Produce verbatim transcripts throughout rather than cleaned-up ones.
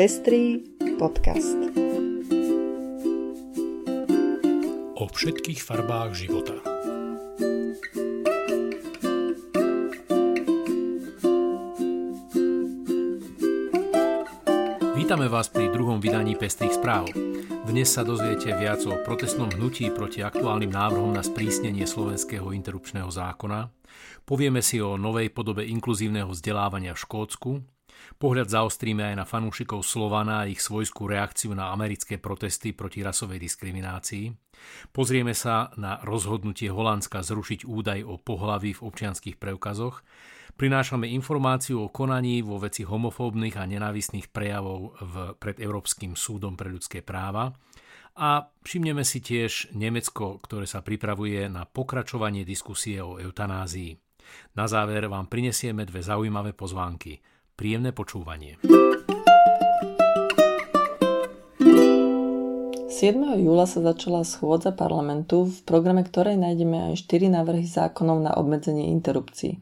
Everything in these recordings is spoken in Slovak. Pestrý podcast. O všetkých farbách života. Vítame vás pri druhom vydaní Pestrých správ. Dnes sa dozviete viac o protestnom hnutí proti aktuálnym návrhom na sprísnenie slovenského interrupčného zákona. Povieme si o novej podobe inkluzívneho vzdelávania v Škótsku. Pohľad zaostríme aj na fanúšikov Slovana a ich svojskú reakciu na americké protesty proti rasovej diskriminácii. Pozrieme sa na rozhodnutie Holandska zrušiť údaj o pohlaví v občianskych preukazoch. Prinášame informáciu o konaní vo veci homofóbnych a nenávistných prejavov v, pred Európskym súdom pre ľudské práva. A všimneme si tiež Nemecko, ktoré sa pripravuje na pokračovanie diskusie o eutanázii. Na záver vám prinesieme dve zaujímavé pozvánky. Príjemné počúvanie. siedmeho júla sa začala schôdza parlamentu, v programe ktorej nájdeme aj štyri návrhy zákonov na obmedzenie interrupcií.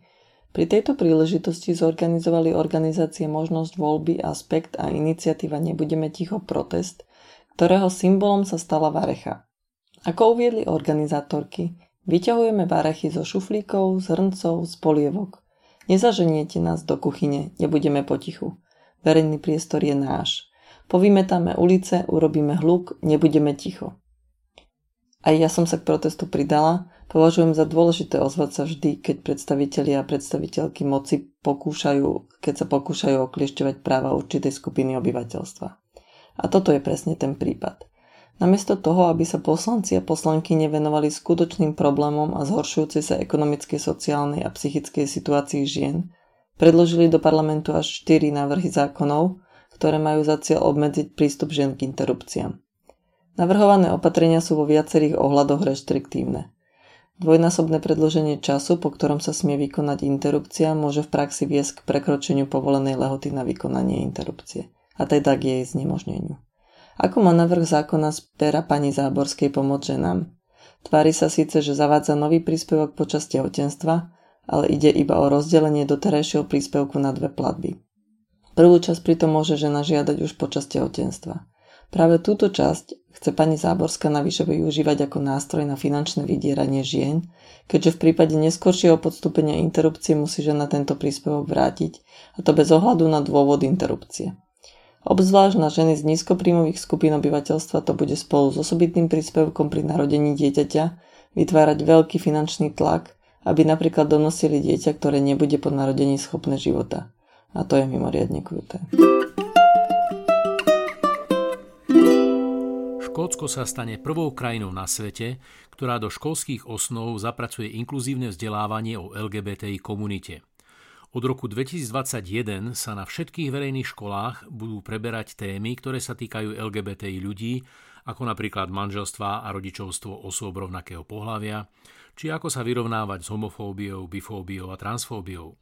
Pri tejto príležitosti zorganizovali organizácie Možnosť voľby, Aspekt a iniciatíva Nebudeme ticho protest, ktorého symbolom sa stala varecha. Ako uviedli organizátorky, vyťahujeme varechy zo šuflíkov, z hrncov, z polievok. Nezaženiete nás do kuchyne, nebudeme potichu. Verejný priestor je náš. Povymetáme ulice, urobíme hluk, nebudeme ticho. Aj ja som sa k protestu pridala. Považujem za dôležité ozvať sa vždy, keď predstavitelia a predstaviteľky moci pokúšajú, keď sa pokúšajú okliešťovať práva určitej skupiny obyvateľstva. A toto je presne ten prípad. Namiesto toho, aby sa poslanci a poslanky nevenovali skutočným problémom a zhoršujúcej sa ekonomickej, sociálnej a psychickej situácii žien, predložili do parlamentu až štyri návrhy zákonov, ktoré majú za cieľ obmedziť prístup žien k interrupciám. Navrhované opatrenia sú vo viacerých ohľadoch reštriktívne. Dvojnásobné predloženie času, po ktorom sa smie vykonať interrupcia, môže v praxi viesť k prekročeniu povolenej lehoty na vykonanie interrupcie, a teda k jej znemožneniu. Ako má návrh zákona z pera pani Záborskej pomôcť ženám? Tvári sa síce, že zavádza nový príspevok počas tehotenstva, ale ide iba o rozdelenie doterajšieho príspevku na dve platby. Prvú časť pritom môže žena žiadať už počas tehotenstva. Práve túto časť chce pani Záborská navyše využívať ako nástroj na finančné vydieranie žien, keďže v prípade neskoršieho podstúpenia interrupcie musí žena tento príspevok vrátiť, a to bez ohľadu na dôvod interrupcie. Obzvlášť na ženy z nízkopríjmových skupín obyvateľstva to bude spolu s osobitným príspevkom pri narodení dieťaťa vytvárať veľký finančný tlak, aby napríklad donosili dieťa, ktoré nebude po narodení schopné života. A to je mimoriadne kruté. Škótsko sa stane prvou krajinou na svete, ktorá do školských osnov zapracuje inkluzívne vzdelávanie o el gé bé té í komunite. Od roku dvetisícdvadsaťjeden sa na všetkých verejných školách budú preberať témy, ktoré sa týkajú el gé bé té í ľudí, ako napríklad manželstvá a rodičovstvo osôb rovnakého pohlavia, či ako sa vyrovnávať s homofóbiou, bifóbiou a transfóbiou.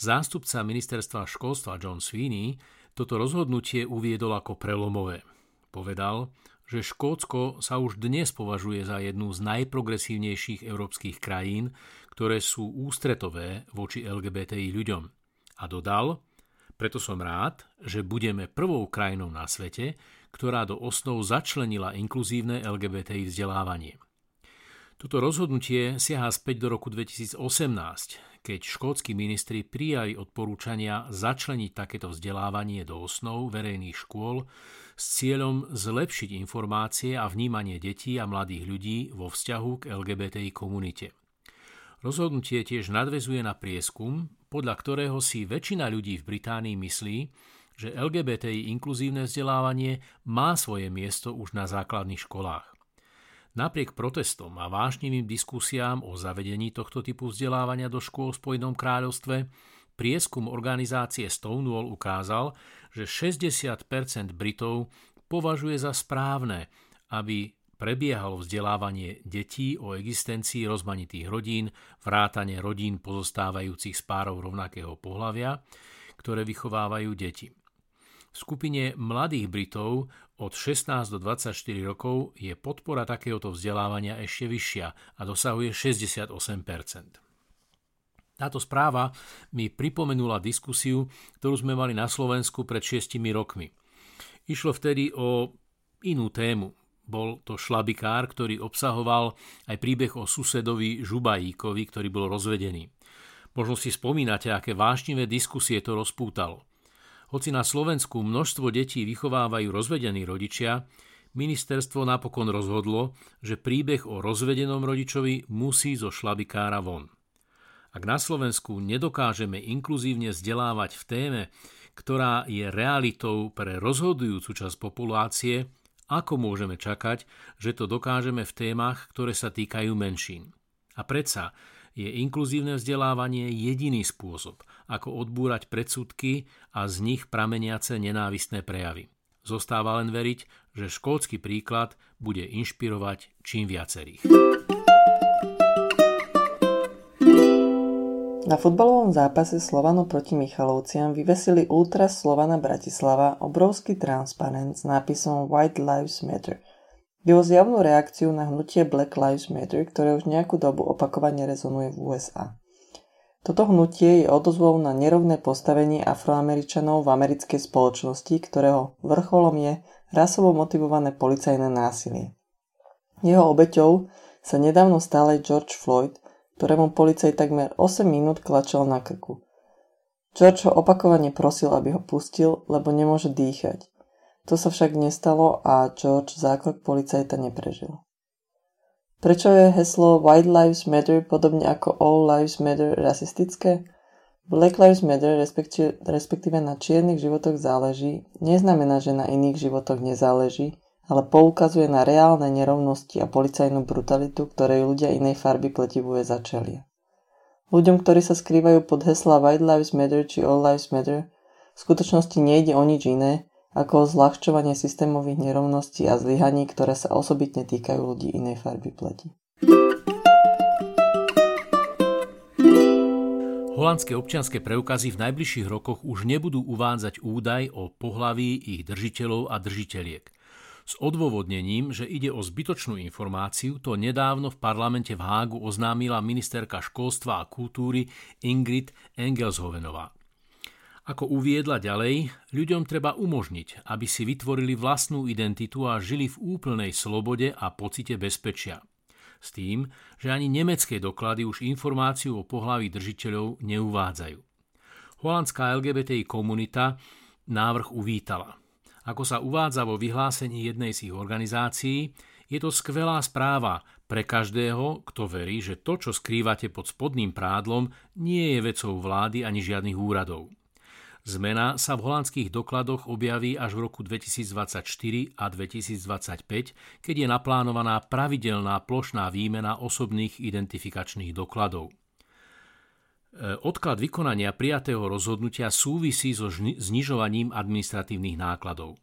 Zástupca ministerstva školstva John Sweeney toto rozhodnutie uviedol ako prelomové. Povedal, že Škótsko sa už dnes považuje za jednu z najprogresívnejších európskych krajín, ktoré sú ústretové voči el gé bé té í ľuďom. A dodal, preto som rád, že budeme prvou krajinou na svete, ktorá do osnov začlenila inkluzívne el gé bé té í vzdelávanie. Toto rozhodnutie siaha späť do roku dvetisícosemnásť, keď škótski ministri prijali odporúčania začleniť takéto vzdelávanie do osnov verejných škôl s cieľom zlepšiť informácie a vnímanie detí a mladých ľudí vo vzťahu k el gé bé té í komunite. Rozhodnutie tiež nadväzuje na prieskum, podľa ktorého si väčšina ľudí v Británii myslí, že el gé bé té í inkluzívne vzdelávanie má svoje miesto už na základných školách. Napriek protestom a vášnivým diskusiám o zavedení tohto typu vzdelávania do škôl v Spojenom kráľovstve, prieskum organizácie Stonewall ukázal, že šesťdesiat percent Britov považuje za správne, aby prebiehalo vzdelávanie detí o existencii rozmanitých rodín, vrátane rodín pozostávajúcich z párov rovnakého pohlavia, ktoré vychovávajú deti. V skupine mladých Britov od šestnástich do dvadsaťštyri rokov je podpora takéhoto vzdelávania ešte vyššia a dosahuje šesťdesiatosem percent. Táto správa mi pripomenula diskusiu, ktorú sme mali na Slovensku pred šiestimi rokmi. Išlo vtedy o inú tému. Bol to šlabikár, ktorý obsahoval aj príbeh o susedovi Žubajíkovi, ktorý bol rozvedený. Možno si spomínate, aké vášnivé diskusie to rozpútalo. Hoci na Slovensku množstvo detí vychovávajú rozvedení rodičia, ministerstvo napokon rozhodlo, že príbeh o rozvedenom rodičovi musí zo šlabikára von. Ak na Slovensku nedokážeme inkluzívne vzdelávať v téme, ktorá je realitou pre rozhodujúcu časť populácie, ako môžeme čakať, že to dokážeme v témach, ktoré sa týkajú menšín? A predsa je inkluzívne vzdelávanie jediný spôsob, ako odbúrať predsudky a z nich prameniace nenávistné prejavy. Zostáva len veriť, že škótsky príklad bude inšpirovať čím viacerých. Na futbalovom zápase Slovanu proti Michalovciam vyvesili ultra Slovana Bratislava obrovský transparent s nápisom White Lives Matter. Bylo zjavnú reakciu na hnutie Black Lives Matter, ktoré už nejakú dobu opakovane rezonuje v ú es á. Toto hnutie je odozvou na nerovné postavenie Afroameričanov v americkej spoločnosti, ktorého vrcholom je rasovo motivované policajné násilie. Jeho obeťou sa nedávno stal aj George Floyd, ktorému policaj takmer osem minút klačal na krku. George ho opakovane prosil, aby ho pustil, lebo nemôže dýchať. To sa však nestalo a George zákrok policajta neprežil. Prečo je heslo White Lives Matter podobne ako All Lives Matter rasistické? Black Lives Matter, respektíve na čiernych životoch záleží, neznamená, že na iných životoch nezáleží, ale poukazuje na reálne nerovnosti a policajnú brutalitu, ktorej ľudia inej farby pleti v ú es á čelia. Ľuďom, ktorí sa skrývajú pod hesla White Lives Matter či All Lives Matter, v skutočnosti nejde o nič iné, ako o zľahčovanie systémových nerovností a zlyhaní, ktoré sa osobitne týkajú ľudí inej farby pleti. Holandské občianske preukazy v najbližších rokoch už nebudú uvádzať údaj o pohlaví ich držiteľov a držiteľiek. S odôvodnením, že ide o zbytočnú informáciu, to nedávno v parlamente v Hágu oznámila ministerka školstva a kultúry Ingrid Engelshovenová. Ako uviedla ďalej, ľuďom treba umožniť, aby si vytvorili vlastnú identitu a žili v úplnej slobode a pocite bezpečia. S tým, že ani nemecké doklady už informáciu o pohlaví držiteľov neuvádzajú. Holandská el gé bé té í komunita návrh uvítala. Ako sa uvádza vo vyhlásení jednej z ich organizácií, je to skvelá správa pre každého, kto verí, že to, čo skrývate pod spodným prádlom, nie je vecou vlády ani žiadnych úradov. Zmena sa v holandských dokladoch objaví až v roku dvetisícdvadsaťštyri a dvetisícdvadsaťpäť, keď je naplánovaná pravidelná plošná výmena osobných identifikačných dokladov. Odklad vykonania prijatého rozhodnutia súvisí so znižovaním administratívnych nákladov.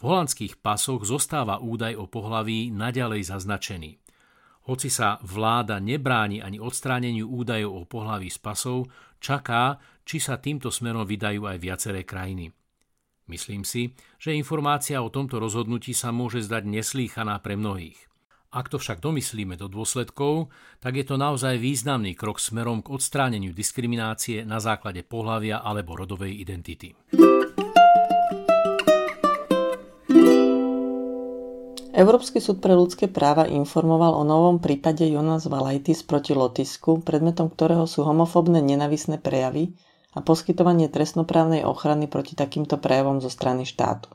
V holandských pasoch zostáva údaj o pohlaví naďalej zaznačený. Hoci sa vláda nebráni ani odstráneniu údajov o pohlaví z pasov, čaká, či sa týmto smerom vydajú aj viaceré krajiny. Myslím si, že informácia o tomto rozhodnutí sa môže zdať neslýchaná pre mnohých. Ak to však domyslíme do dôsledkov, tak je to naozaj významný krok smerom k odstráneniu diskriminácie na základe pohlavia alebo rodovej identity. Európsky súd pre ľudské práva informoval o novom prípade Jonas Valaitis proti Lotisku, predmetom ktorého sú homofóbne nenávisné prejavy a poskytovanie trestnoprávnej ochrany proti takýmto prejavom zo strany štátu.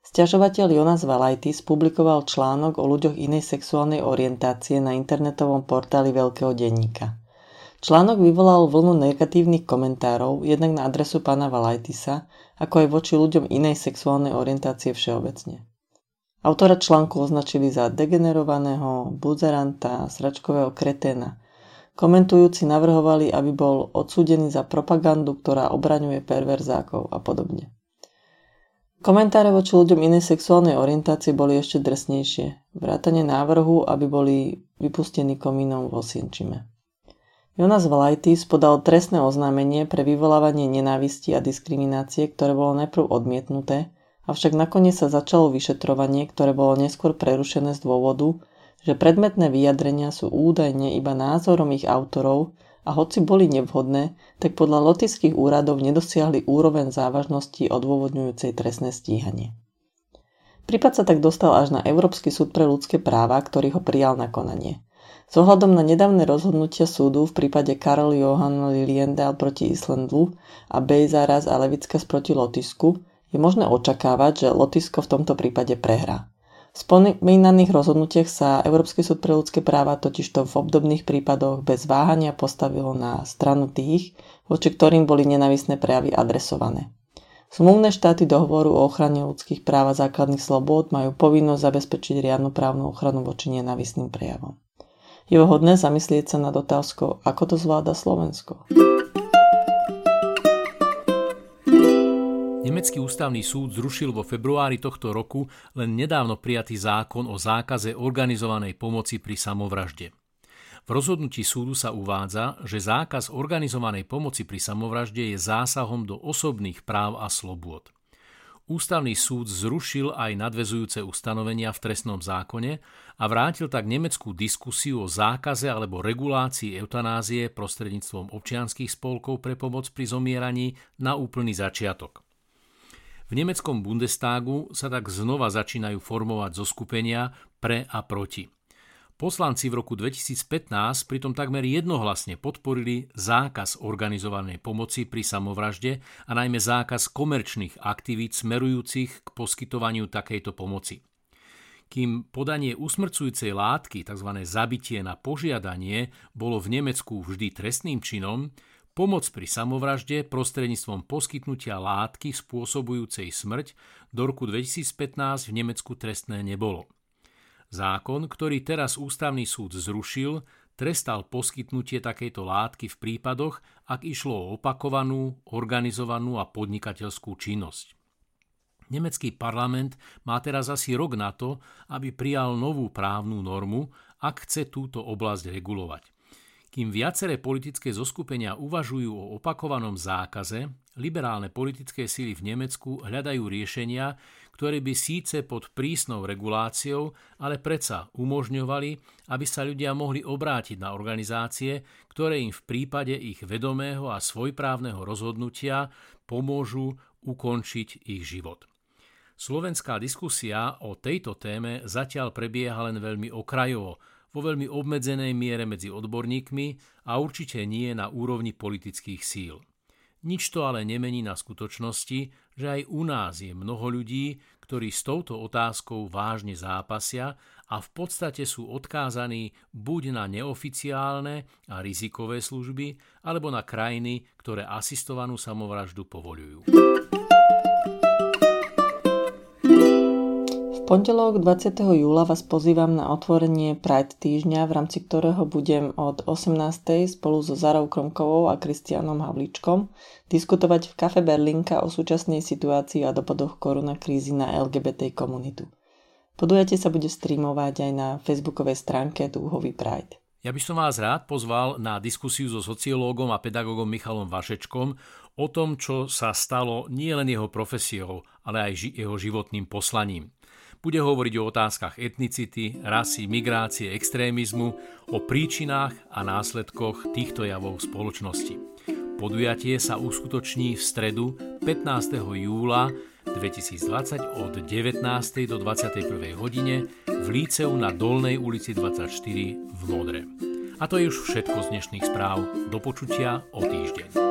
Sťažovateľ Jonas Valaitis publikoval článok o ľuďoch inej sexuálnej orientácie na internetovom portáli Veľkého denníka. Článok vyvolal vlnu negatívnych komentárov jednak na adresu pána Valaitisa, ako aj voči ľuďom inej sexuálnej orientácie všeobecne. Autora článku označili za degenerovaného, buzeranta, sračkového kreténa. Komentujúci navrhovali, aby bol odsúdený za propagandu, ktorá obraňuje perverzákov a podobne. Komentáre voči ľuďom inej sexuálnej orientácie boli ešte drsnejšie. Vrátane návrhu, aby boli vypustení komínom vo Osvienčime. Jonas Valaitis podal trestné oznámenie pre vyvolávanie nenávisti a diskriminácie, ktoré bolo najprv odmietnuté, avšak nakoniec sa začalo vyšetrovanie, ktoré bolo neskôr prerušené z dôvodu, že predmetné vyjadrenia sú údajne iba názorom ich autorov a hoci boli nevhodné, tak podľa lotišských úradov nedosiahli úroveň závažnosti odôvodňujúcej trestné stíhanie. Prípad sa tak dostal až na Európsky súd pre ľudské práva, ktorý ho prijal na konanie. S ohľadom na nedávne rozhodnutia súdu v prípade Karl Johan Lilliendahl proti Islandu a Beizaras a Levickas proti Lotisku je možné očakávať, že Lotisko v tomto prípade prehrá. V spomínaných rozhodnutiach sa Európsky súd pre ľudské práva totižto v obdobných prípadoch bez váhania postavilo na stranu tých, voči ktorým boli nenávistné prejavy adresované. Zmluvné štáty dohovoru o ochrane ľudských práv a základných slobôd majú povinnosť zabezpečiť riadnu právnu ochranu voči nenávistným prejavom. Je vhodné zamyslieť sa nad otázkou, ako to zvláda Slovensko. Nemecký ústavný súd zrušil vo februári tohto roku len nedávno prijatý zákon o zákaze organizovanej pomoci pri samovražde. V rozhodnutí súdu sa uvádza, že zákaz organizovanej pomoci pri samovražde je zásahom do osobných práv a slobôd. Ústavný súd zrušil aj nadväzujúce ustanovenia v trestnom zákone a vrátil tak nemeckú diskusiu o zákaze alebo regulácii eutanázie prostredníctvom občianskych spolkov pre pomoc pri zomieraní na úplný začiatok. V nemeckom Bundestagu sa tak znova začínajú formovať zoskupenia pre a proti. Poslanci v roku dvetisícpätnásť pritom takmer jednohlasne podporili zákaz organizovanej pomoci pri samovražde a najmä zákaz komerčných aktivít smerujúcich k poskytovaniu takejto pomoci. Kým podanie usmrcujúcej látky, tzv. Zabitie na požiadanie, bolo v Nemecku vždy trestným činom, pomoc pri samovražde prostredníctvom poskytnutia látky spôsobujúcej smrť do roku dvetisícpätnásť v Nemecku trestné nebolo. Zákon, ktorý teraz ústavný súd zrušil, trestal poskytnutie takejto látky v prípadoch, ak išlo o opakovanú, organizovanú a podnikateľskú činnosť. Nemecký parlament má teraz asi rok na to, aby prijal novú právnu normu, ak chce túto oblasť regulovať. Kým viaceré politické zoskupenia uvažujú o opakovanom zákaze, liberálne politické síly v Nemecku hľadajú riešenia, ktoré by síce pod prísnou reguláciou, ale predsa umožňovali, aby sa ľudia mohli obrátiť na organizácie, ktoré im v prípade ich vedomého a svojprávneho rozhodnutia pomôžu ukončiť ich život. Slovenská diskusia o tejto téme zatiaľ prebieha len veľmi okrajovo, vo veľmi obmedzenej miere medzi odborníkmi a určite nie na úrovni politických síl. Nič to ale nemení na skutočnosti, že aj u nás je mnoho ľudí, ktorí s touto otázkou vážne zápasia a v podstate sú odkázaní buď na neoficiálne a rizikové služby, alebo na krajiny, ktoré asistovanú samovraždu povoľujú. V pondelok dvadsiateho júla vás pozývam na otvorenie Pride týždňa, v rámci ktorého budem od osemnástej spolu so Zarou Kromkovou a Kristianom Havlíčkom diskutovať v kafe Berlinka o súčasnej situácii a dopadoch koronakrízy na el gé bé té komunitu. Podujatie sa bude streamovať aj na facebookovej stránke Dúhový Pride. Ja by som vás rád pozval na diskusiu so sociológom a pedagógom Michalom Vašečkom o tom, čo sa stalo nielen jeho profesiou, ale aj jeho životným poslaním. Bude hovoriť o otázkach etnicity, rasy, migrácie, extrémizmu, o príčinách a následkoch týchto javov v spoločnosti. Podujatie sa uskutoční v stredu pätnásteho júla dvetisícdvadsať od devätnástej do dvadsiatej prvej hodine v Líceu na Dolnej ulici dvadsaťštyri v Modre. A to je už všetko z dnešných správ. Do počutia o týždeň.